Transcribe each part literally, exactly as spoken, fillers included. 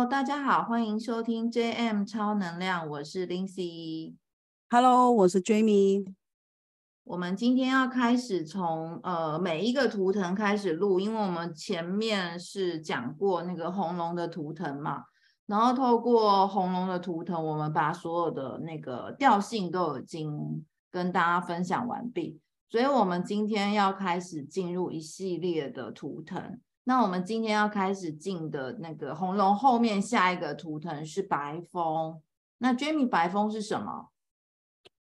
Hello， 大家好，欢迎收听 J M 超能量，我是 Lindsay。Hello， 我是 Jamie。我们今天要开始从呃每一个图腾开始录，因为我们前面是讲过那个红龙的图腾嘛，然后透过红龙的图腾，我们把所有的那个调性都已经跟大家分享完毕，所以我们今天要开始进入一系列的图腾。那我们今天要开始进的那个红龙后面下一个图腾是白风。那 Jamie， 白风是什么？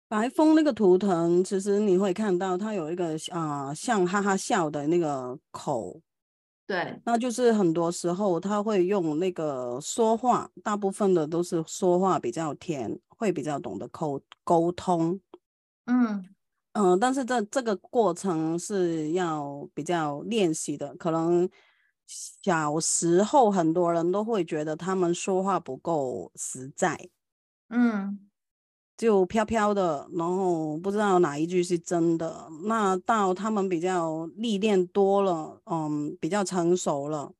白风那个图腾其实你会看到它有一个、呃、像哈哈笑的那个口，对，那就是很多时候它会用那个说话，大部分的都是说话比较甜，会比较懂得沟沟通。嗯嗯、呃，但是这这个过程是要比较练习的，可能小时候很多人都会觉得他们说话不够实在，嗯，就飘飘的，然后不知道哪一句是真的。那到他们比较历练多了，嗯，比较成熟了，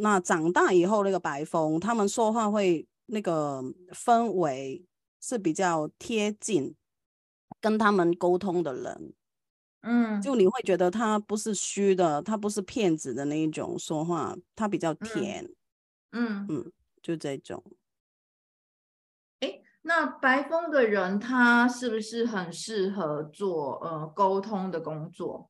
那长大以后那个白风他们说话会那个氛围是比较贴近跟他们沟通的人，嗯，就你会觉得他不是虚的，他不是骗子的那一种说话，他比较甜，嗯 嗯, 嗯，就这种。诶，那白风的人他是不是很适合做呃沟通的工作？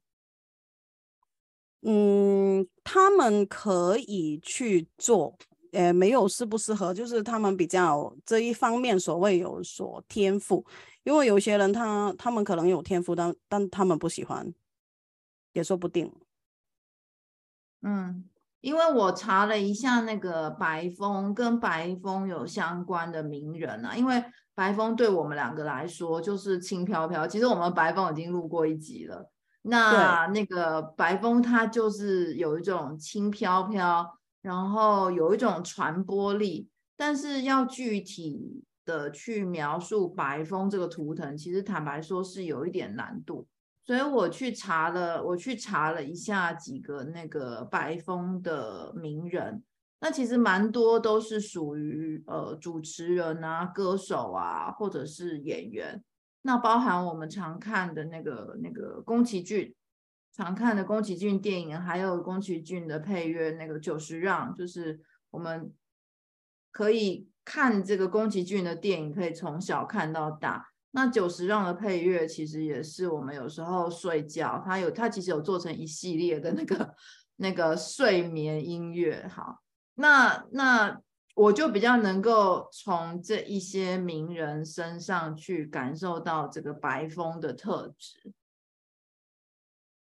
嗯，他们可以去做，呃，没有适不适合，就是他们比较这一方面所谓有所天赋。因为有些人他他们可能有天赋，但但他们不喜欢，也说不定。嗯，因为我查了一下那个白风跟白风有相关的名人啊，因为白风对我们两个来说就是轻飘飘。其实我们白风已经录过一集了，那那个白风他就是有一种轻飘飘，然后有一种传播力，但是要具体的去描述白风这个图腾，其实坦白说是有一点难度，所以我去查了，我去查了一下几个那个白风的名人，那其实蛮多都是属于呃主持人啊、歌手啊，或者是演员。那包含我们常看的那个那个宫崎骏，常看的宫崎骏电影，还有宫崎骏的配乐那个久石让，就是我们可以看这个宫崎骏的电影可以从小看到大。那久石让的配乐其实也是我们有时候睡觉，他有他其实有做成一系列的那个那个睡眠音乐。好，那那我就比较能够从这一些名人身上去感受到这个白风的特质。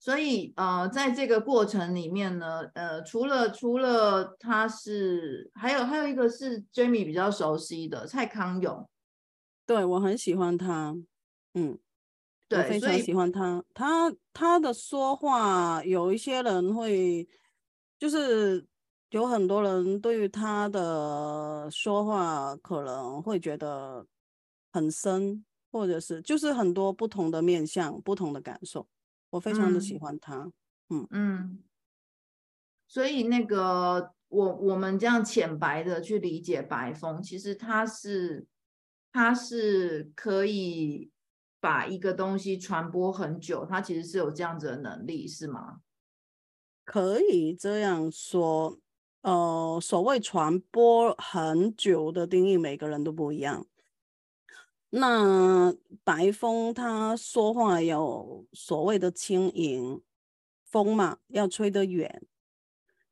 所以呃，在这个过程里面呢，呃，除了除了他是，还有还有一个是 Jamie 比较熟悉的蔡康永，对，我很喜欢他，嗯，对，我非常喜欢他，他他的说话有一些人会，就是有很多人对于他的说话可能会觉得很深，或者是就是很多不同的面向、不同的感受。我非常的喜欢他，嗯 嗯, 嗯，所以那个我我们这样浅白的去理解白风，其实他是他是可以把一个东西传播很久，他其实是有这样子的能力，是吗？可以这样说，呃，所谓传播很久的定义，每个人都不一样。那白风他说话有所谓的轻盈，风嘛要吹得远，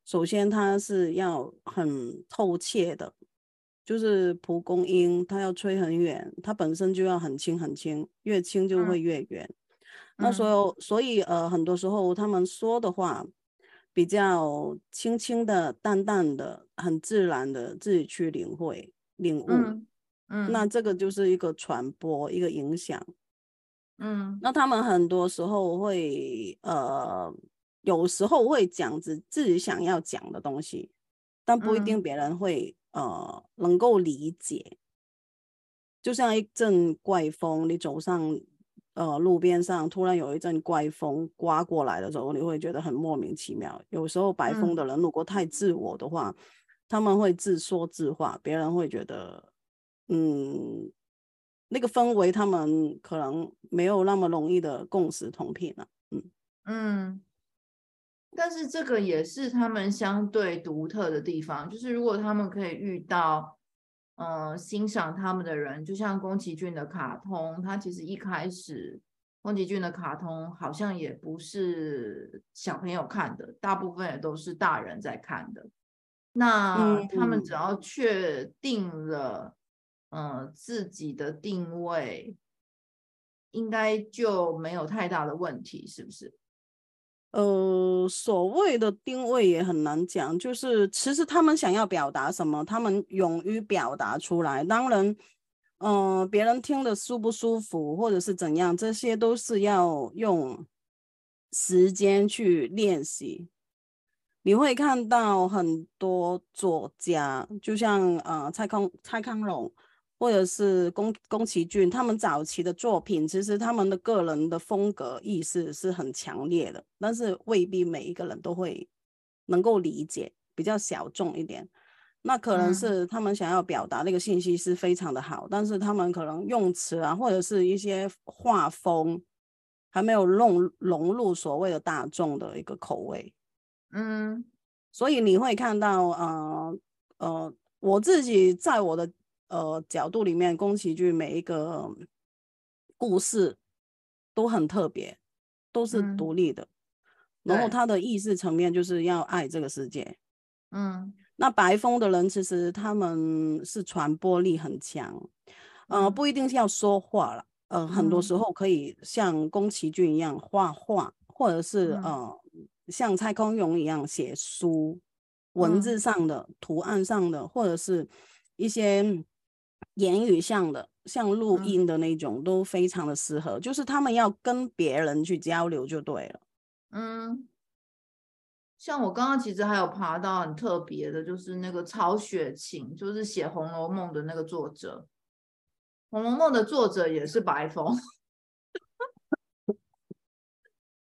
首先他是要很透切的，就是蒲公英他要吹很远，他本身就要很轻很轻，越轻就会越远、嗯、那所有所以呃很多时候他们说的话比较轻轻的、淡淡的，很自然的自己去领会领悟、嗯嗯、那这个就是一个传播，一个影响。嗯，那他们很多时候会呃有时候会讲自己想要讲的东西，但不一定别人会、嗯、呃能够理解。就像一阵怪风，你走上呃路边上，突然有一阵怪风刮过来的时候，你会觉得很莫名其妙。有时候白风的人如果太自我的话、嗯，他们会自说自话，别人会觉得嗯那个氛围他们可能没有那么容易的共识同频了、啊、嗯嗯，但是这个也是他们相对独特的地方，就是如果他们可以遇到呃欣赏他们的人，就像宫崎骏的卡通，他其实一开始宫崎骏的卡通好像也不是小朋友看的，大部分也都是大人在看的，那他们只要确定了、呃、自己的定位，应该就没有太大的问题，是不是？呃，所谓的定位也很难讲，就是其实他们想要表达什么，他们勇于表达出来，当然呃，别人听得舒不舒服或者是怎样，这些都是要用时间去练习。你会看到很多作家，就像、呃、蔡康蔡康永或者是宫宫崎骏，他们早期的作品其实他们的个人的风格意识是很强烈的，但是未必每一个人都会能够理解，比较小众一点，那可能是他们想要表达那个信息是非常的好、嗯、但是他们可能用词啊或者是一些画风还没有融融入所谓的大众的一个口味。嗯，所以你会看到呃呃，我自己在我的呃角度里面，宫崎骏每一个故事都很特别，都是独立的、嗯、然后他的意识层面就是要爱这个世界。嗯，那白风的人其实他们是传播力很强，呃，不一定是要说话了，呃，很多时候可以像宫崎骏一样画画，或者是、嗯、呃。像蔡康永一样写书，文字上的、嗯、图案上的，或者是一些言语上的，像录音的那种、嗯、都非常的适合，就是他们要跟别人去交流就对了。嗯，像我刚刚其实还有爬到很特别的，就是那个曹雪芹，就是写《红楼梦》的那个作者，《红楼梦》的作者也是白风。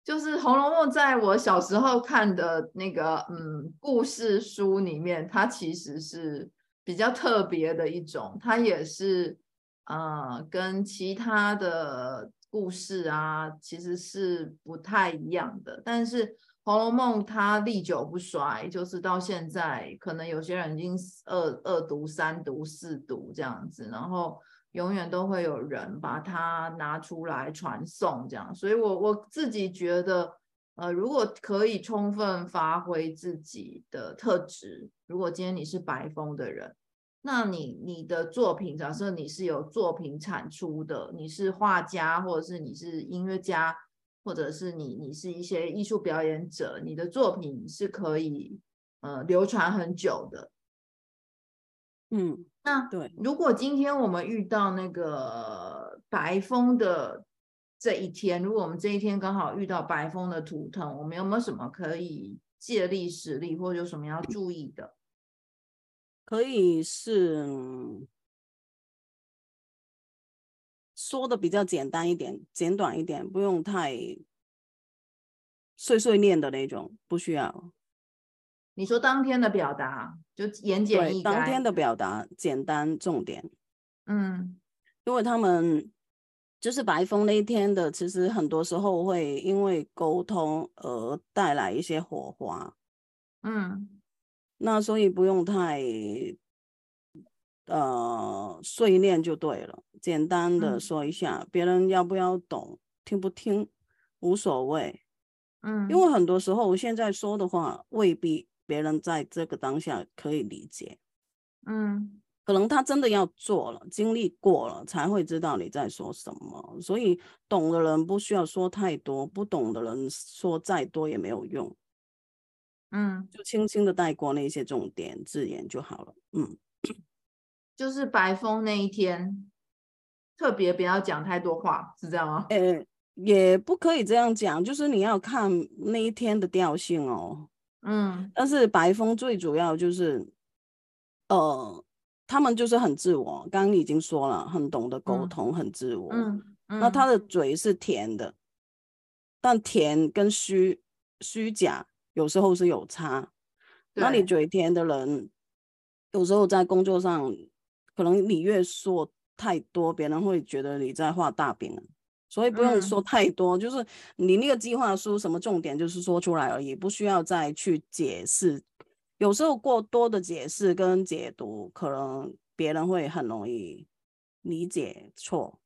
就是《红楼梦》在我小时候看的那个嗯故事书里面，它其实是比较特别的一种，它也是呃跟其他的故事啊其实是不太一样的，但是《红楼梦》它历久不衰，就是到现在可能有些人已经二二读三读四读这样子，然后永远都会有人把它拿出来传送这样，所以我我自己觉得呃，如果可以充分发挥自己的特质，如果今天你是白风的人，那你你的作品，假设你是有作品产出的，你是画家或者是你是音乐家，或者是你你是一些艺术表演者，你的作品是可以呃流传很久的。嗯，那对，如果今天我们遇到那个白风的这一天，如果我们这一天刚好遇到白风的图腾，我们有没有什么可以借力使力，或者有什么要注意的？可以是说的比较简单一点，简短一点，不用太碎碎念的那种，不需要。你说当天的表达就言简意赅，当天的表达简单重点。嗯，因为他们就是白风那一天的，其实很多时候会因为沟通而带来一些火花。嗯，那所以不用太呃碎念就对了，简单的说一下、嗯、别人要不要懂听不听无所谓。嗯，因为很多时候现在说的话未必别人在这个当下可以理解，嗯，可能他真的要做了，经历过了才会知道你在说什么，所以懂的人不需要说太多，不懂的人说再多也没有用，嗯，就轻轻的带过那些重点字眼就好了。嗯，就是白风那一天特别不要讲太多话，是这样吗？欸，也不可以这样讲，就是你要看那一天的调性哦。嗯，但是白风最主要就是呃他们就是很自我，刚刚已经说了，很懂得沟通、嗯、很自我、嗯嗯、那他的嘴是甜的，但甜跟虚虚假有时候是有差，那你嘴甜的人有时候在工作上可能你越说太多别人会觉得你在画大饼、啊、所以不用说太多、嗯、就是你那个计划书什么重点就是说出来而已，不需要再去解释。有时候过多的解释跟解读可能别人会很容易理解错。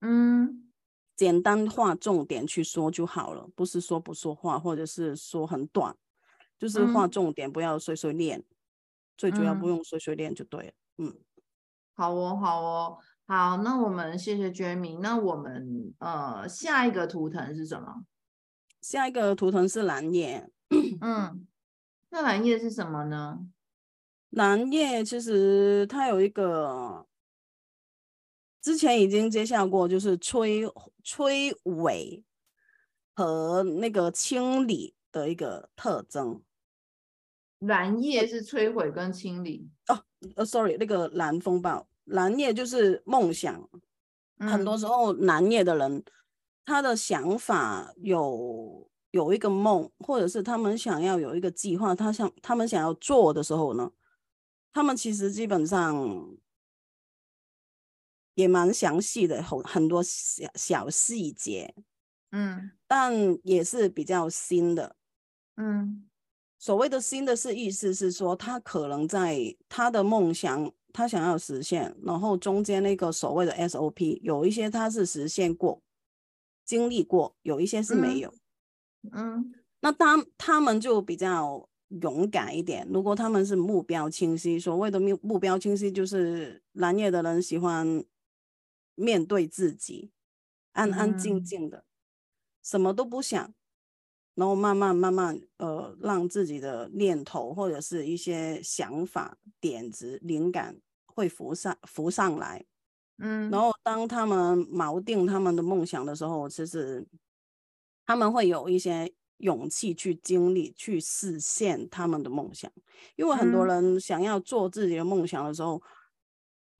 嗯，简单画重点去说就好了，不是说不说话或者是说很短，就是画重点，不要碎碎念、嗯、最主要不用碎碎念就对了。嗯，好哦好哦好，那我们谢谢 Jamie。 那我们呃下一个图腾是什么？下一个图腾是蓝叶。嗯，那蓝叶是什么呢？蓝叶其实它有一个之前已经介绍过，就是摧摧毁和那个清理的一个特征。蓝叶是摧毁跟清理哦、oh, sorry 那个蓝风暴，蓝叶就是梦想、嗯、很多时候蓝叶的人他的想法有有一个梦，或者是他们想要有一个计划，他想他们想要做的时候呢，他们其实基本上也蛮详细的，很多 小, 小细节，嗯，但也是比较新的。嗯，所谓的新的是意思是说他可能在他的梦想他想要实现，然后中间那个所谓的 S O P 有一些他是实现过经历过，有一些是没有。嗯嗯，那他他们就比较勇敢一点。如果他们是目标清晰，所谓的目标清晰就是蓝叶的人喜欢面对自己，安安静静的、嗯、什么都不想，然后慢慢慢慢呃让自己的念头或者是一些想法点子灵感会浮上浮上来。嗯，然后当他们锚定他们的梦想的时候，其实他们会有一些勇气去经历去实现他们的梦想。因为很多人想要做自己的梦想的时候、嗯、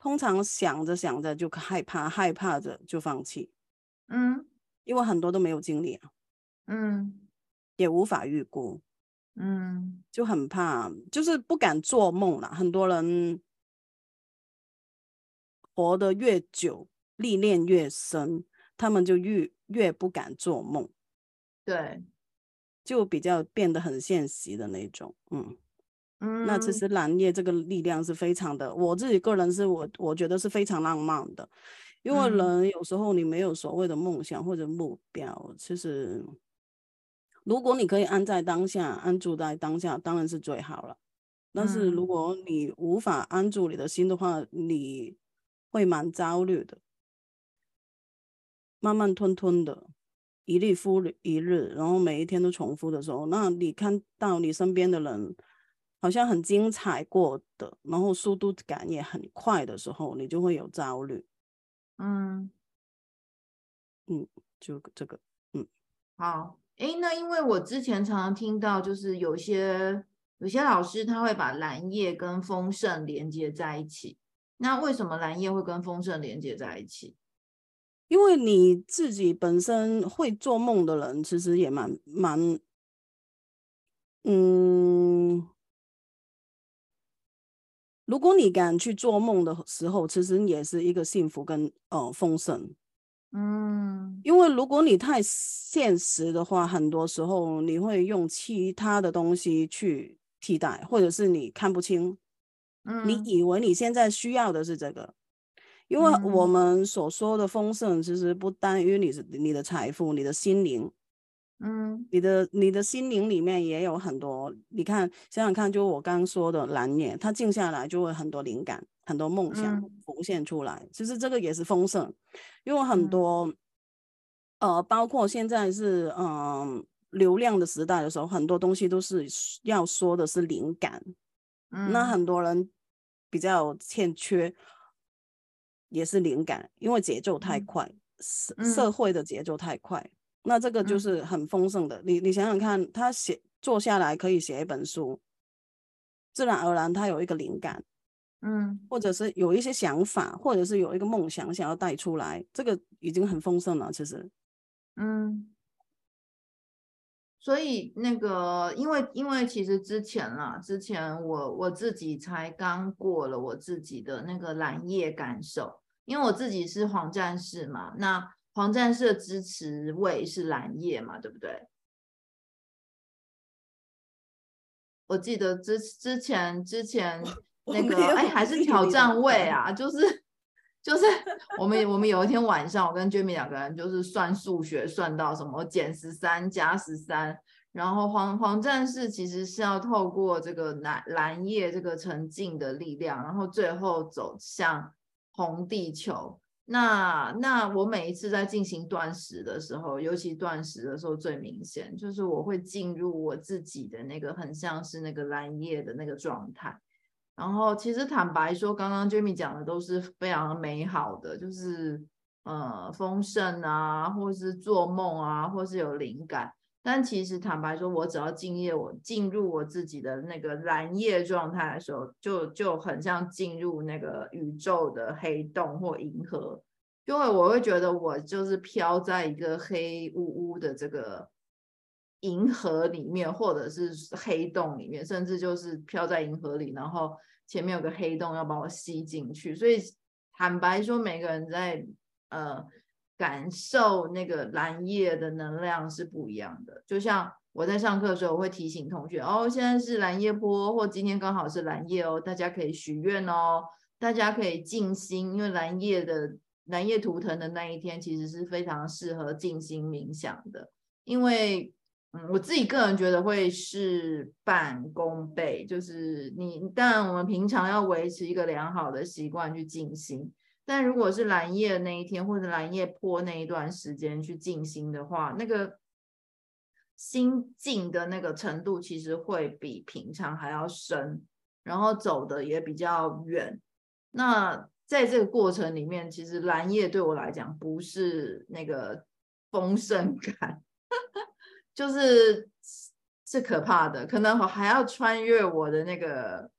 通常想着想着就害怕，害怕着就放弃。嗯，因为很多都没有经历、啊、嗯，也无法预估，嗯，就很怕，就是不敢做梦了。很多人活得越久历练越深，他们就越越不敢做梦。对，就比较变得很现实的那种。 嗯, 嗯那其实蓝叶这个力量是非常的，我自己个人是我我觉得是非常浪漫的。因为人有时候你没有所谓的梦想或者目标，其实如果你可以安在当下，安住在当下当然是最好了。但是如果你无法安住你的心的话，你会蛮焦虑的，慢慢吞吞的，一日复一日，然后每一天都重复的时候，那你看到你身边的人好像很精彩过的，然后速度感也很快的时候，你就会有焦虑。嗯嗯，就这个。嗯，好。诶，那因为我之前常常听到就是有些有些老师他会把蓝叶跟丰盛连接在一起，那为什么蓝叶会跟丰盛连接在一起？因为你自己本身会做梦的人其实也蛮蛮嗯，如果你敢去做梦的时候，其实也是一个幸福跟呃丰盛。嗯，因为如果你太现实的话，很多时候你会用其他的东西去替代，或者是你看不清、嗯、你以为你现在需要的是这个。因为我们所说的丰盛其实不单于 你, 你的财富，你的心灵。嗯，你的你的心灵里面也有很多，你看想想看，就我刚说的蓝叶，它静下来就会很多灵感，很多梦想浮现出来、嗯、其实这个也是丰盛。因为很多、嗯、呃，包括现在是嗯、呃、流量的时代的时候，很多东西都是要说的是灵感、嗯、那很多人比较欠缺也是灵感，因为节奏太快、嗯、社会的节奏太快、嗯、那这个就是很丰盛的、嗯、你, 你想想看，他写坐下来可以写一本书，自然而然他有一个灵感，嗯，或者是有一些想法，或者是有一个梦想想要带出来，这个已经很丰盛了其实。嗯，所以那个因为因为其实之前啦之前我我自己才刚过了我自己的那个蓝夜感受，因为我自己是黄战士嘛，那黄战士的支持位是蓝夜嘛，对不对？我记得之之前之前那个哎还是挑战位啊，就是就是我们我们有一天晚上，我跟 Jamie 两个人就是算数学，算到什么减十三加十三，然后黄黄战士其实是要透过这个蓝蓝夜这个沉浸的力量，然后最后走向红地球。那那我每一次在进行断食的时候，尤其断食的时候最明显，就是我会进入我自己的那个很像是那个蓝夜的那个状态。然后其实坦白说，刚刚 Jamie 讲的都是非常美好的，就是呃丰盛啊，或是做梦啊，或是有灵感。但其实坦白说，我只要进夜我进入我自己的那个蓝夜状态的时候，就就很像进入那个宇宙的黑洞或银河，就会我会觉得我就是飘在一个黑乌乌的这个银河里面，或者是黑洞里面，甚至就是飘在银河里，然后前面有个黑洞要把我吸进去。所以坦白说，每个人在呃感受那个蓝夜的能量是不一样的。就像我在上课的时候，我会提醒同学哦，现在是蓝夜波，或今天刚好是蓝夜哦，大家可以许愿哦，大家可以静心，因为蓝夜的蓝夜图腾的那一天其实是非常适合静心冥想的，因为嗯，我自己个人觉得会事半功倍，就是你当然我们平常要维持一个良好的习惯去静心，但如果是蓝夜那一天或者蓝夜波那一段时间去静心的话，那个心静的那个程度其实会比平常还要深，然后走的也比较远。那在这个过程里面，其实蓝夜对我来讲不是那个丰盛感就是是可怕的，可能我还要穿越我的那个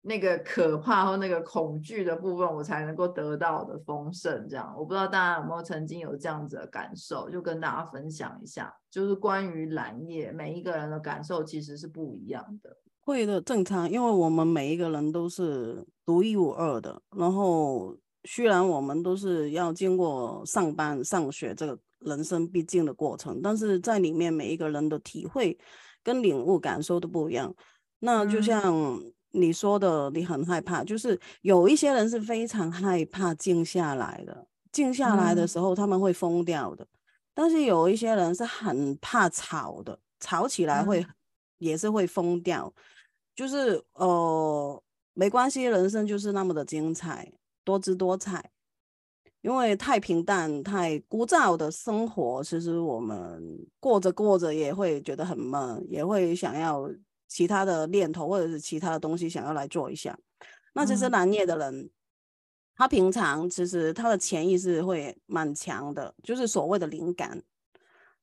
那个可怕和那个恐惧的部分，我才能够得到我的丰盛。这样，我不知道大家有没有曾经有这样子的感受，就跟大家分享一下，就是关于蓝夜，每一个人的感受其实是不一样的。会的，正常，因为我们每一个人都是独一无二的。然后，虽然我们都是要经过上班、上学这个人生必经的过程，但是在里面每一个人的体会跟领悟感受都不一样。那就像你说的，你很害怕，就是有一些人是非常害怕静下来的，静下来的时候他们会疯掉的，但是有一些人是很怕吵的，吵起来会也是会疯掉。就是呃，没关系，人生就是那么的精彩，多姿多彩。因为太平淡太枯燥的生活，其实我们过着过着也会觉得很闷，也会想要其他的念头或者是其他的东西想要来做一下。那其实蓝夜的人、嗯、他平常其实他的潜意识会蛮强的，就是所谓的灵感，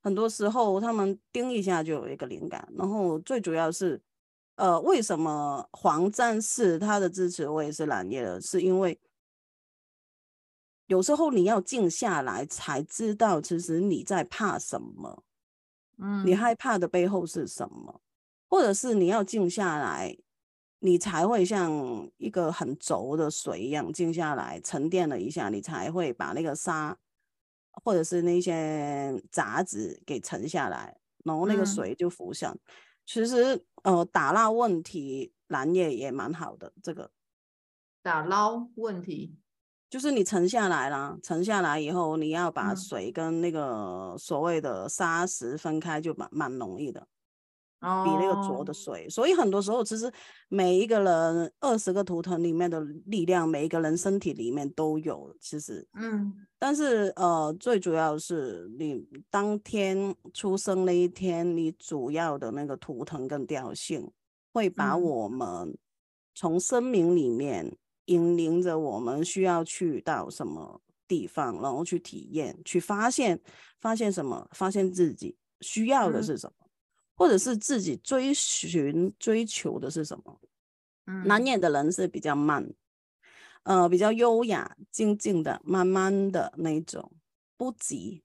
很多时候他们盯一下就有一个灵感。然后最主要是呃，为什么黄战士他的支持位是蓝夜的，是因为有时候你要静下来才知道其实你在怕什么，嗯，你害怕的背后是什么，或者是你要静下来你才会像一个很轴的水一样静下来沉淀了一下，你才会把那个沙或者是那些杂质给沉下来，然后那个水就浮上、嗯、其实呃，打捞问题蓝夜也蛮好的。这个打捞问题就是你沉下来啦，沉下来以后你要把水跟那个所谓的沙石分开就蛮蛮容易的、哦、比那个浊的水。所以很多时候其实每一个人二十个图腾里面的力量，每一个人身体里面都有其实嗯，但是呃，最主要是你当天出生那一天你主要的那个图腾跟调性会把我们从生命里面、嗯引领着我们需要去到什么地方，然后去体验，去发现发现什么，发现自己需要的是什么、嗯、或者是自己追寻追求的是什么、嗯、蓝夜的人是比较慢呃，比较优雅静静的慢慢的那种，不急，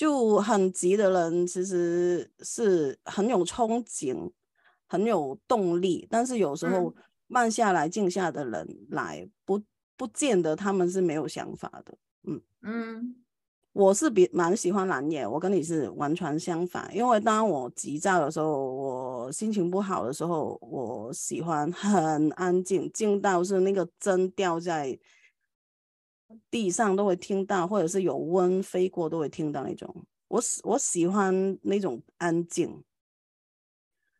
就很急的人其实是很有憧憬很有动力，但是有时候慢下来静下的人来、嗯、不不见得他们是没有想法的。嗯嗯，我是比蛮喜欢蓝夜，我跟你是完全相反，因为当我急躁的时候，我心情不好的时候，我喜欢很安静，静到是那个针掉在地上都会听到，或者是有蚊飞过都会听到那种，我我喜欢那种安静。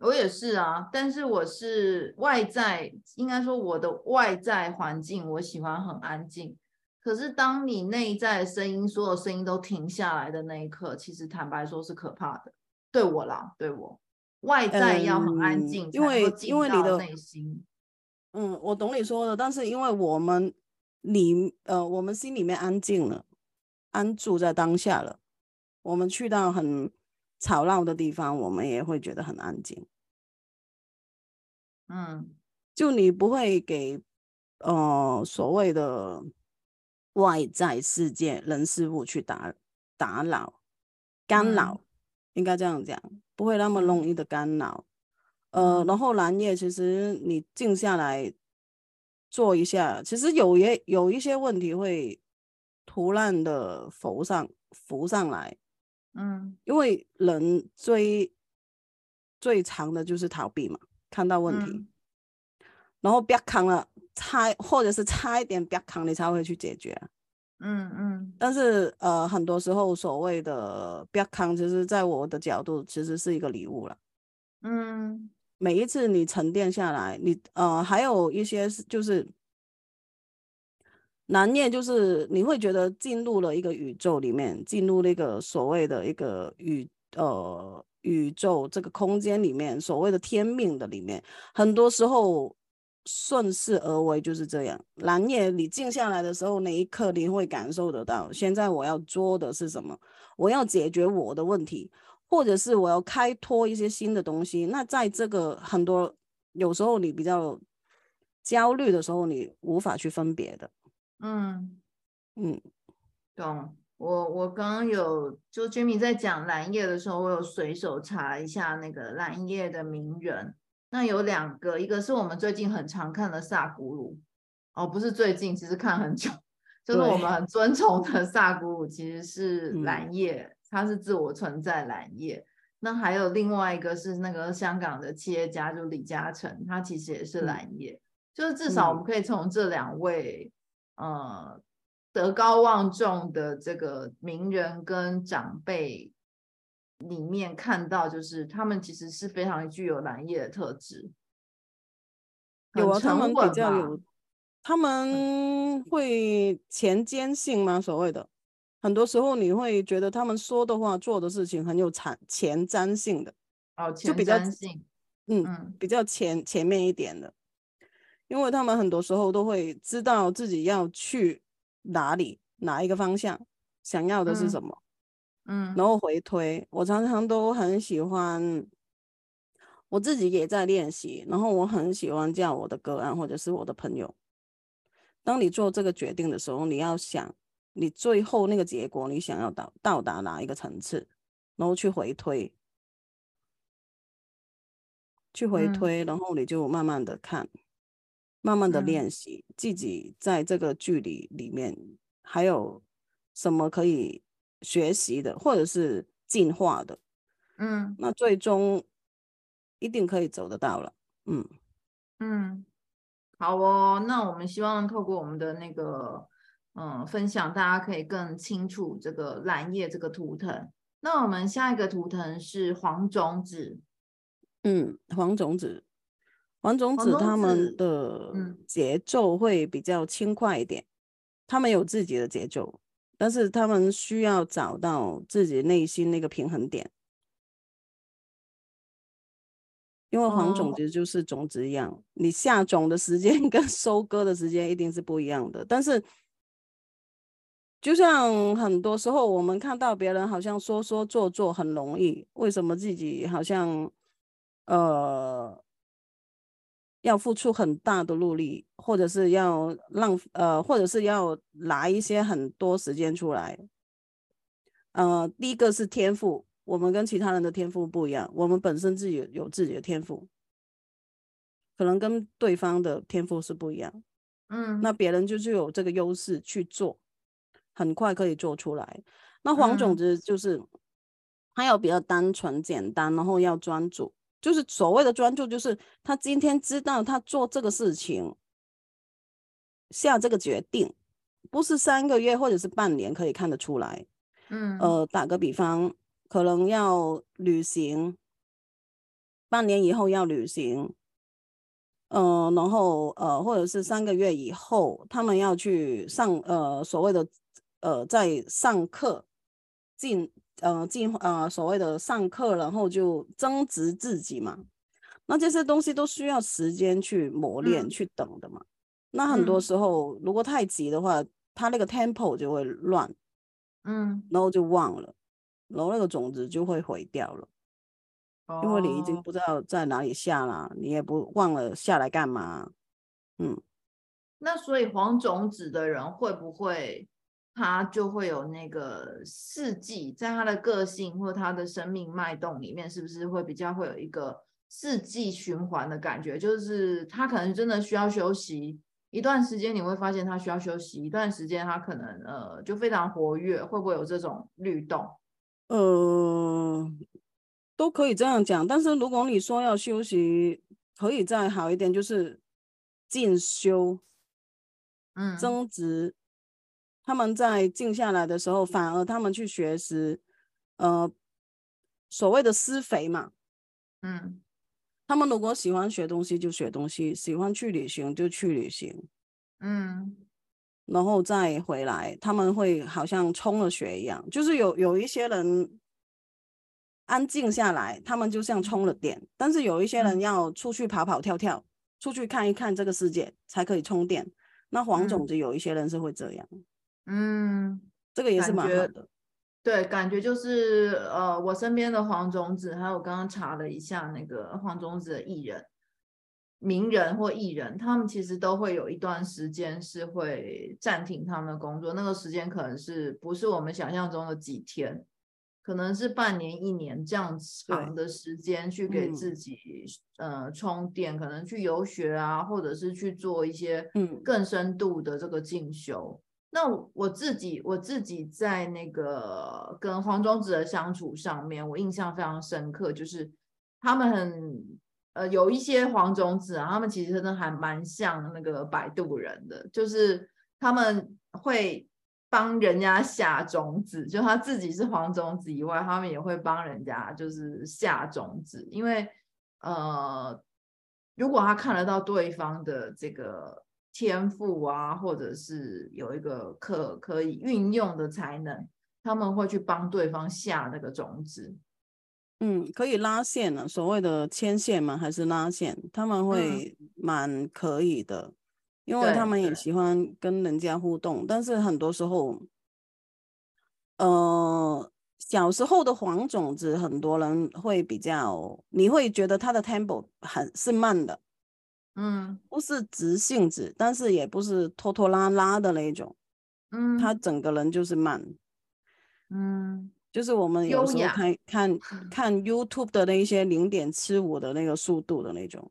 我也是啊，但是我是外在，应该说我的外在环境我喜欢很安静，可是当你内在的声音所有声音都停下来的那一刻，其实坦白说是可怕的，对我啦，对我外在要很安静才能够进到内心。嗯，我懂你说的，但是因为我们你呃，我们心里面安静了，安住在当下了，我们去到很吵闹的地方我们也会觉得很安静。嗯，就你不会给呃所谓的外在世界人事物去打打扰干扰、嗯、应该这样讲，不会那么容易的干扰。呃然后蓝夜其实你静下来做一下，其实有也有一些问题会突然的浮上浮上来。嗯，因为人最最常的就是逃避嘛，看到问题、嗯、然后不要扛了差或者是差一点不要扛你才会去解决、啊、嗯嗯，但是呃很多时候所谓的不要扛其实在我的角度其实是一个礼物了。嗯，每一次你沉淀下来你呃还有一些就是蓝夜，就是你会觉得进入了一个宇宙里面，进入那个所谓的一个宇呃宇宙这个空间里面，所谓的天命的里面，很多时候顺势而为就是这样。蓝夜你静下来的时候，那一刻你会感受得到，现在我要做的是什么，我要解决我的问题，或者是我要开拓一些新的东西。那在这个很多有时候你比较焦虑的时候，你无法去分别的。嗯嗯，懂。我我刚刚有就 Jamie 在讲蓝夜的时候，我有随手查一下那个蓝夜的名人，那有两个，一个是我们最近很常看的萨古鲁，哦不是最近，其实看很久，就是我们很尊崇的萨古鲁其实是蓝夜，他、嗯、是自我存在蓝夜。那还有另外一个是那个香港的企业家就李嘉诚，他其实也是蓝夜、嗯、就是至少我们可以从这两位呃、嗯，德高望重的这个名人跟长辈里面看到，就是他们其实是非常具有蓝夜的特质。有啊，他们比较有，他们会前瞻性吗？所谓的，很多时候你会觉得他们说的话、做的事情很有前瞻性的。哦，前瞻性，嗯，嗯比较前前面一点的。因为他们很多时候都会知道自己要去哪里，哪一个方向，想要的是什么，嗯，嗯然后回推。我常常都很喜欢，我自己也在练习，然后我很喜欢叫我的个案或者是我的朋友，当你做这个决定的时候，你要想你最后那个结果你想要到到达哪一个层次，然后去回推，去回推、嗯、然后你就慢慢的看，慢慢的练习、嗯、自己在这个距离里面还有什么可以学习的或者是进化的。嗯，那最终一定可以走得到了。嗯嗯，好哦，那我们希望透过我们的那个嗯分享，大家可以更清楚这个蓝夜这个图腾。那我们下一个图腾是黄种子。嗯，黄种子黄种子他们的节奏会比较轻快一点、嗯、他们有自己的节奏，但是他们需要找到自己内心那个平衡点，因为黄种子就是种子一样、哦、你下种的时间跟收割的时间一定是不一样的。但是就像很多时候我们看到别人好像说说做做很容易，为什么自己好像呃要付出很大的努力，或者是要让呃，或者是要拿一些很多时间出来，呃，第一个是天赋，我们跟其他人的天赋不一样，我们本身自己 有, 有自己的天赋，可能跟对方的天赋是不一样，嗯，那别人就是有这个优势去做，很快可以做出来。那黄种子就是他要比较单纯简单，然后要专注，就是所谓的专注就是他今天知道他做这个事情下这个决定不是三个月或者是半年可以看得出来，嗯，呃，打个比方可能要旅行，半年以后要旅行，呃，然后呃，或者是三个月以后他们要去上呃所谓的呃在上课进呃进呃所谓的上课，然后就增值自己嘛，那这些东西都需要时间去磨练、嗯、去等的嘛。那很多时候、嗯、如果太急的话他那个 tempo 就会乱，嗯，然后就忘了，然后那个种子就会毁掉了、哦、因为你已经不知道在哪里下了，你也不忘了下来干嘛。嗯，那所以黄种子的人会不会他就会有那个四季，在他的个性或他的生命脉动里面是不是会比较会有一个四季循环的感觉，就是他可能真的需要休息一段时间，你会发现他需要休息一段时间，他可能呃就非常活跃，会不会有这种律动？呃，都可以这样讲，但是如果你说要休息，可以再好一点，就是进修，嗯，增值。他们在静下来的时候，反而他们去学习，呃，所谓的施肥嘛，嗯。他们如果喜欢学东西就学东西，喜欢去旅行就去旅行，嗯，然后再回来，他们会好像冲了雪一样，就是有有一些人安静下来他们就像冲了电，但是有一些人要出去跑跑跳跳、嗯、出去看一看这个世界才可以充电。那黄种子有一些人是会这样，嗯，这个也是蛮好的。对，感觉就是呃，我身边的黄种子，还有我刚刚查了一下那个黄种子的艺人、名人或艺人，他们其实都会有一段时间是会暂停他们的工作，那个时间可能是不是我们想象中的几天，可能是半年、一年这样长的时间去给自己、嗯、呃充电，可能去游学啊，或者是去做一些更深度的这个进修。嗯，那我自己我自己在那个跟黄种子的相处上面，我印象非常深刻，就是他们很呃有一些黄种子啊，他们其实真的还蛮像那个摆渡人的，就是他们会帮人家下种子，就他自己是黄种子以外，他们也会帮人家就是下种子，因为呃如果他看得到对方的这个天赋啊，或者是有一个 可, 可以运用的才能，他们会去帮对方下那个种子。嗯，可以拉线啊，所谓的牵线吗？还是拉线？他们会蛮可以的、嗯、因为他们也喜欢跟人家互动，但是很多时候呃，小时候的黄种子很多人会比较，你会觉得他的 tempo 很是慢的，嗯，不是直性子，但是也不是拖拖拉拉的那种，嗯，他整个人就是慢，嗯，就是我们有时候看看看 YouTube 的那一些零点七五的那个速度的那种，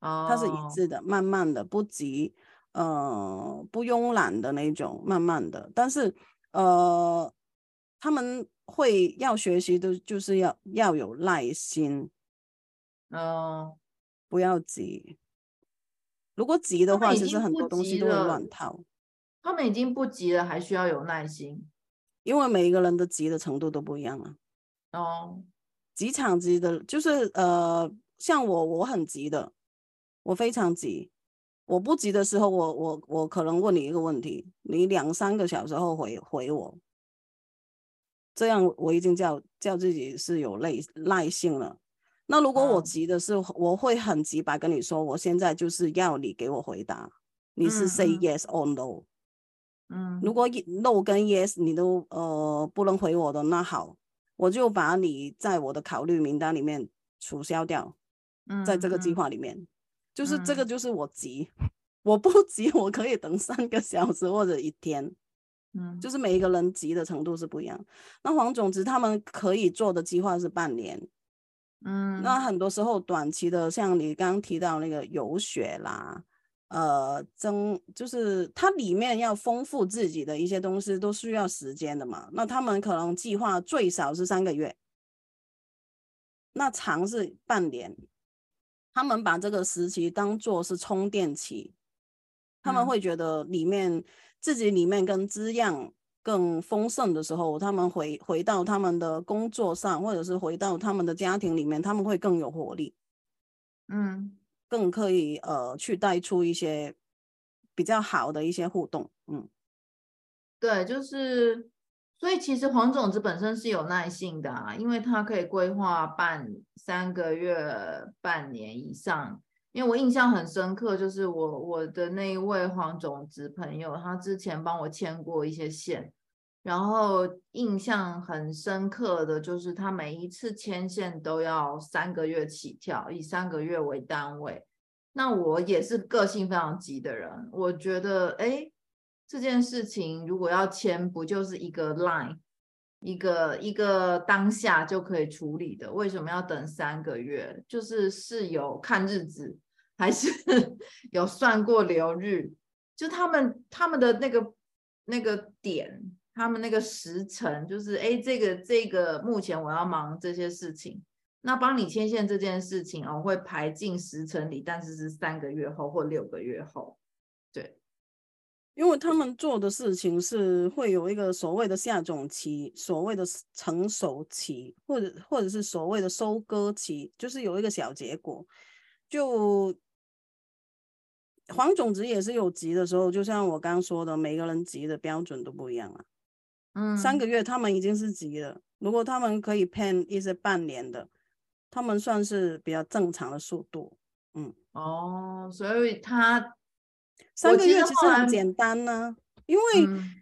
哦，它是一致的，慢慢的，不急，呃，不慵懒的那种，慢慢的，但是呃，他们会要学习的，就是要要有耐心，哦，不要急。如果急的话其实很多东西都会乱套，他们已经不急了还需要有耐心，因为每一个人的急的程度都不一样啊。哦，急场急的就是呃，像我我很急的，我非常急，我不急的时候我我我可能问你一个问题，你两三个小时后回回我，这样我已经叫叫自己是有耐耐性了。那如果我急的是、嗯、我会很直白跟你说，我现在就是要你给我回答，你是 say yes or no。 嗯，如果 no 跟 yes 你都呃不能回我的，那好，我就把你在我的考虑名单里面取消掉，在这个计划里面、嗯、就是这个就是我急、嗯、我不急我可以等三个小时或者一天，嗯，就是每一个人急的程度是不一样。那黄种子他们可以做的计划是半年，嗯，那很多时候短期的，像你刚刚提到那个游学啦，呃，增就是它里面要丰富自己的一些东西，都需要时间的嘛。那他们可能计划最少是三个月，那长是半年。他们把这个时期当作是充电期，他们会觉得里面、嗯、自己里面更滋养更丰盛的时候，他们回回到他们的工作上，或者是回到他们的家庭里面，他们会更有活力，嗯，更可以呃去带出一些比较好的一些互动。嗯，对，就是所以其实黄种子本身是有耐性的、啊、因为他可以规划半三个月半年以上。因为我印象很深刻，就是我我的那一位黄种子朋友，他之前帮我牵过一些线，然后印象很深刻的就是他每一次牵线都要三个月起跳，以三个月为单位。那我也是个性非常急的人，我觉得哎。这件事情如果要签，不就是一个 line 一个一个当下就可以处理的，为什么要等三个月？就是是有看日子，还是有算过流日，就他们他们的那个那个点，他们那个时辰，就是哎，这个这个目前我要忙这些事情，那帮你牵线这件事情哦，会排进时辰里，但是是三个月后或六个月后。对，因为他们做的事情是会有一个所谓的下种期，所谓的成熟期，或者或者是所谓的收割期，就是有一个小结果。就黄种子也是有急的时候，就像我刚刚说的，每个人急的标准都不一样了、啊、嗯，三个月他们已经是急了，如果他们可以 plan 一些半年的，他们算是比较正常的速度。嗯，哦，所以他三个月其实很简单呢、啊，因为、嗯、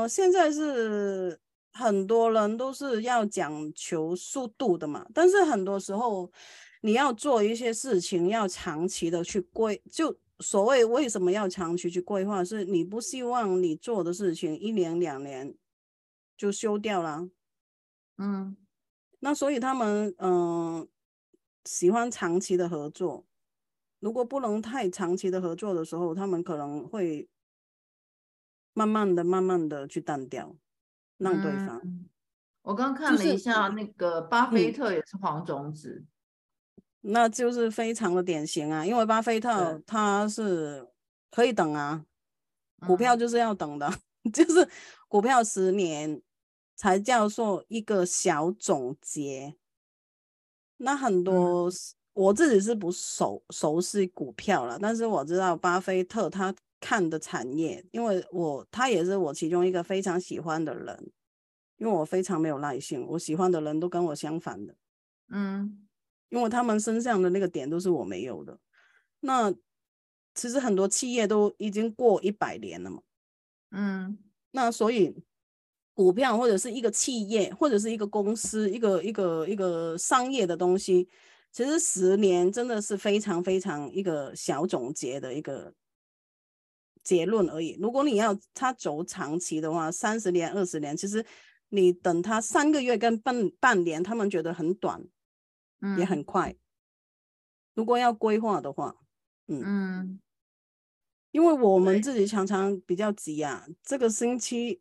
呃，现在是很多人都是要讲求速度的嘛，但是很多时候你要做一些事情，要长期的去规，就所谓为什么要长期去规划，是你不希望你做的事情一年两年就休掉了，嗯，那所以他们嗯、呃、喜欢长期的合作。如果不能太长期的合作的时候，他们可能会慢慢的慢慢的去淡掉，让对方、嗯、我刚看了一下、就是、那个巴菲特也是黄种子、嗯、那就是非常的典型啊，因为巴菲特他是可以等啊，股票就是要等的、嗯、就是股票十年才叫做一个小总结。那很多、嗯，我自己是不熟熟悉股票了，但是我知道巴菲特他看的产业，因为我他也是我其中一个非常喜欢的人，因为我非常没有耐性，我喜欢的人都跟我相反的，嗯，因为他们身上的那个点都是我没有的。那其实很多企业都已经过一百年了嘛，嗯，那所以股票或者是一个企业或者是一个公司一个一个一个商业的东西，其实十年真的是非常非常一个小总结的一个结论而已。如果你要它走长期的话，三十年、二十年，其实你等它三个月跟半半年，他们觉得很短，嗯，也很快。如果要规划的话，嗯嗯，因为我们自己常常比较急啊，这个星期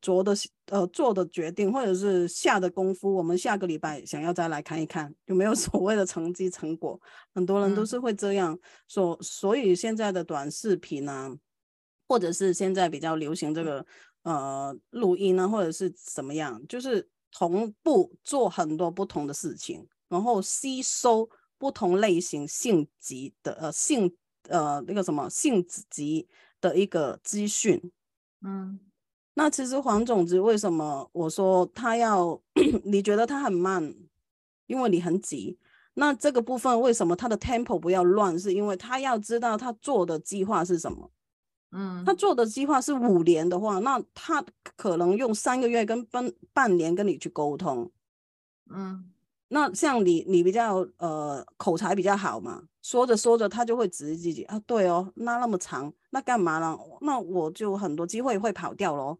做的呃做的决定或者是下的功夫，我们下个礼拜想要再来看一看有没有所谓的成绩成果，很多人都是会这样说、嗯、所以现在的短视频啊，或者是现在比较流行这个呃录音啊，或者是怎么样，就是同步做很多不同的事情，然后吸收不同类型性质的呃性呃那个什么性质的一个资讯。嗯，那其实黄种子为什么我说他要你觉得他很慢，因为你很急。那这个部分为什么他的 tempo 不要乱，是因为他要知道他做的计划是什么。嗯，他做的计划是五年的话，那他可能用三个月跟半年跟你去沟通。嗯，那像你你比较呃口才比较好嘛，说着说着他就会指自己啊，对哦，那那么长那干嘛呢，那我就很多机会会跑掉咯，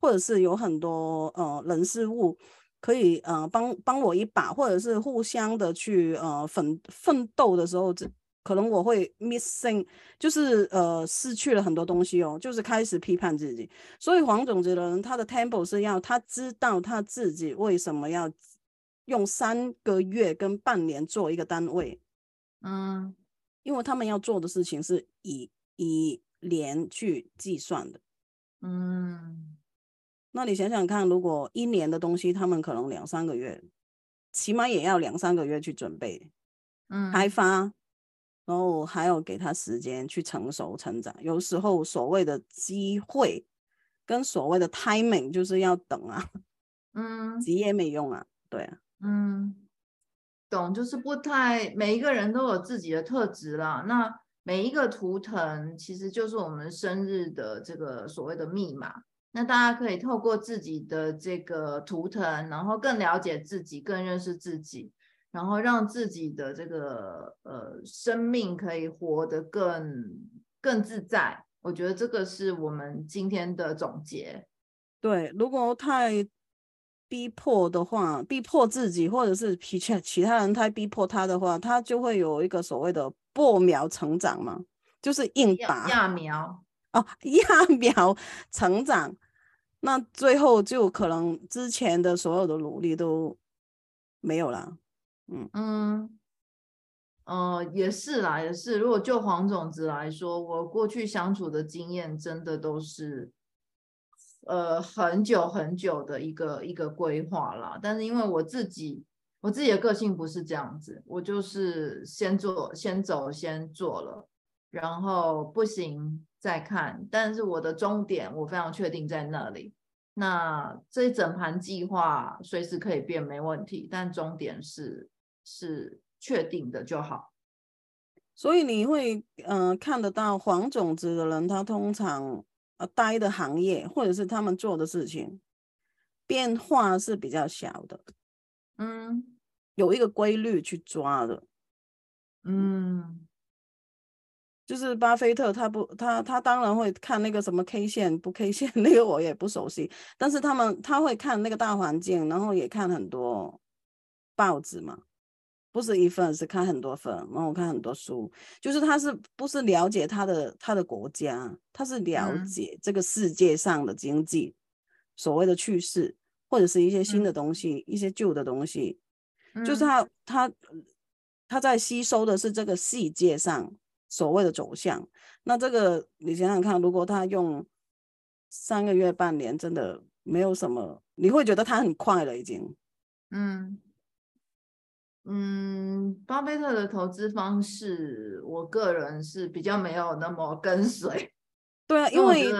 或者是有很多呃人事物可以呃帮帮我一把，或者是互相的去呃奋奋斗的时候，可能我会 missing， 就是呃失去了很多东西哦，就是开始批判自己。所以黄种子的人他的 tempo 是要他知道他自己为什么要用三个月跟半年做一个单位，嗯，因为他们要做的事情是以以年去计算的，嗯。那你想想看，如果一年的东西他们可能两三个月，起码也要两三个月去准备，嗯，开发，然后还要给他时间去成熟成长。有时候所谓的机会跟所谓的 timing 就是要等啊，嗯，急也没用啊，对啊，嗯，懂，就是不太，每一个人都有自己的特质啦。那每一个图腾其实就是我们生日的这个所谓的密码，那大家可以透过自己的这个图腾，然后更了解自己，更认识自己，然后让自己的这个呃生命可以活得更更自在。我觉得这个是我们今天的总结。对，如果太逼迫的话，逼迫自己或者是其其他人太逼迫他的话，他就会有一个所谓的拔苗成长嘛，就是硬拔揠苗哦，揠苗成长，那最后就可能之前的所有的努力都没有了。嗯嗯，呃，也是啦，也是。如果就黄种子来说，我过去相处的经验真的都是，呃，很久很久的一个一个规划啦。但是因为我自己，我自己的个性不是这样子，我就是先做，先走，先做了，然后不行再看，但是我的终点我非常确定在那里，那这一整盘计划随时可以变没问题，但终点是是确定的就好。所以你会、呃、看得到黄种子的人他通常、呃、待的行业或者是他们做的事情变化是比较小的，嗯，有一个规律去抓的，嗯，就是巴菲特他不他他当然会看那个什么 K 线不 K 线，那个我也不熟悉，但是他们他会看那个大环境，然后也看很多报纸嘛，不是一份，是看很多份，然后看很多书，就是他是不是了解他的他的国家，他是了解这个世界上的经济、嗯、所谓的趋势，或者是一些新的东西、嗯、一些旧的东西、嗯、就是他他他在吸收的是这个世界上所谓的走向。那这个你想想看，如果他用三个月半年真的没有什么，你会觉得他很快了已经。嗯嗯，巴菲特的投资方式我个人是比较没有那么跟随。对啊，因为因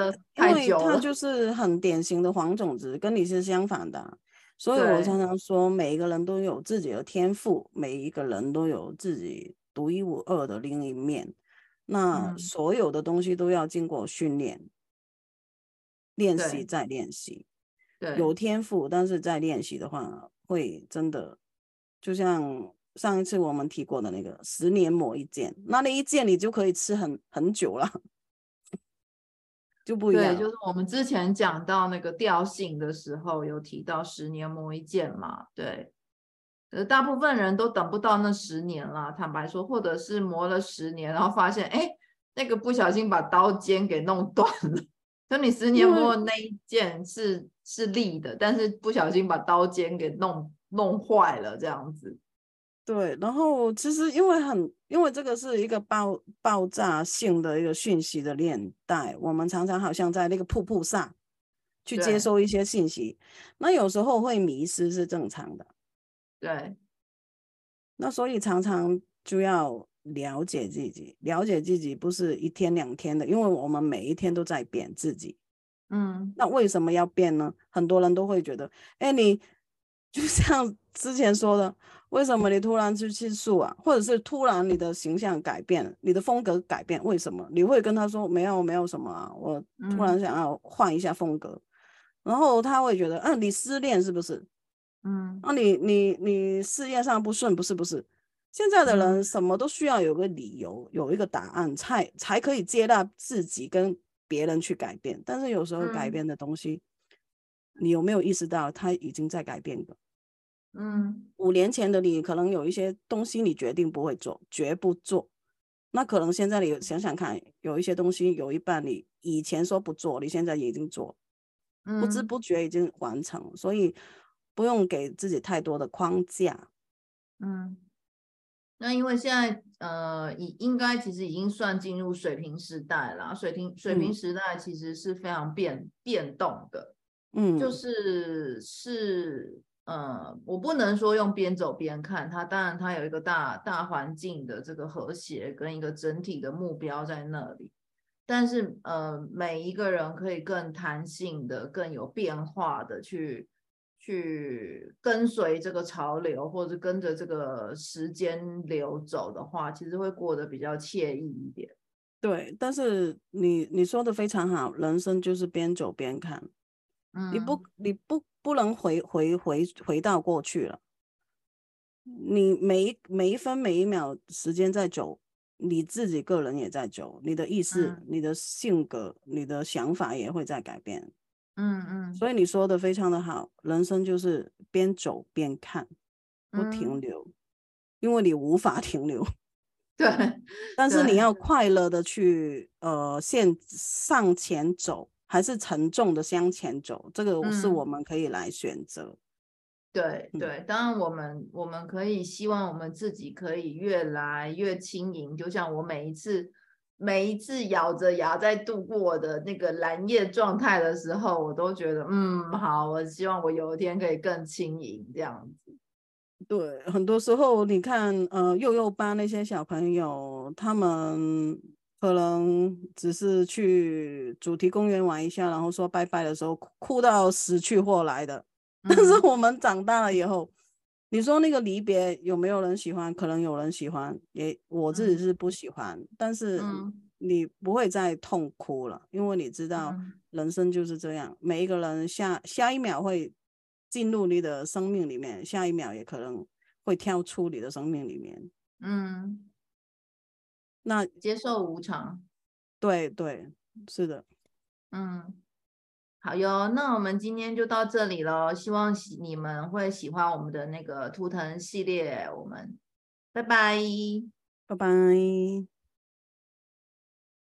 为他就是很典型的黄种子，跟你是相反的、啊、所以我常常说每一个人都有自己的天赋，每一个人都有自己独一无二的另一面，那所有的东西都要经过训练、嗯、练习再练习。对，有天赋但是在练习的话会真的就像上一次我们提过的那个十年磨一剑，那那一剑你就可以吃很很久了就不一样。对，就是我们之前讲到那个调性的时候有提到十年磨一剑嘛，对，大部分人都等不到那十年啦，坦白说，或者是磨了十年然后发现哎，那个不小心把刀尖给弄断了，所以你十年磨那一剑是、嗯、是利的，但是不小心把刀尖给弄弄坏了这样子。对，然后其实因为很因为这个是一个爆爆炸性的一个讯息的年代，我们常常好像在那个瀑布上去接收一些信息，那有时候会迷失是正常的。对，那所以常常就要了解自己，了解自己不是一天两天的，因为我们每一天都在变自己。嗯，那为什么要变呢？很多人都会觉得，哎，你就像之前说的，为什么你突然去吃素啊，或者是突然你的形象改变，你的风格改变，为什么？你会跟他说没有没有什么啊，我突然想要换一下风格、嗯、然后他会觉得，啊，你失恋是不是？嗯，啊，你你你事业上不顺，不是不是，现在的人什么都需要有个理由，有一个答案，才才可以接纳自己跟别人去改变。但是有时候改变的东西，嗯，你有没有意识到它已经在改变了？嗯，五年前的你可能有一些东西你决定不会做，绝不做。那可能现在你想想看，有一些东西有一半你以前说不做，你现在已经做，不知不觉已经完成，嗯，所以不用给自己太多的框架。嗯，那因为现在呃，应该其实已经算进入水平时代了。水平水平时代其实是非常变变动的，嗯，就是是。呃，我不能说用边走边看，它当然它有一个大大环境的这个和谐跟一个整体的目标在那里，但是呃，每一个人可以更弹性的、更有变化的去去跟随这个潮流，或者跟着这个时间流走的话，其实会过得比较惬意一点。对，但是你你说的非常好，人生就是边走边看，嗯，你不你不。不能回回回回到过去了。你每一每一分每一秒时间在走，你自己个人也在走，你的意识，嗯，你的性格，你的想法也会在改变。嗯嗯。所以你说的非常的好，人生就是边走边看，不停留，嗯，因为你无法停留。对。但是你要快乐的去呃向上前走。还是沉重的向前走，这个是我们可以来选择，嗯，对对，当然我们我们可以希望我们自己可以越来越轻盈，就像我每一次每一次咬着牙在度过我的那个蓝夜状态的时候，我都觉得嗯好，我希望我有一天可以更轻盈这样子。对，很多时候你看呃，幼幼班那些小朋友，他们可能只是去主题公园玩一下，然后说拜拜的时候哭到死去活来的，但是我们长大了以后，嗯，你说那个离别有没有人喜欢？可能有人喜欢，也我自己是不喜欢，嗯，但是你不会再痛哭了，因为你知道人生就是这样，每一个人下下一秒会进入你的生命里面，下一秒也可能会跳出你的生命里面。嗯，那接受无常，对对，是的，嗯，好哟，那我们今天就到这里了，希望你们会喜欢我们的那个图腾系列，我们拜拜，拜拜。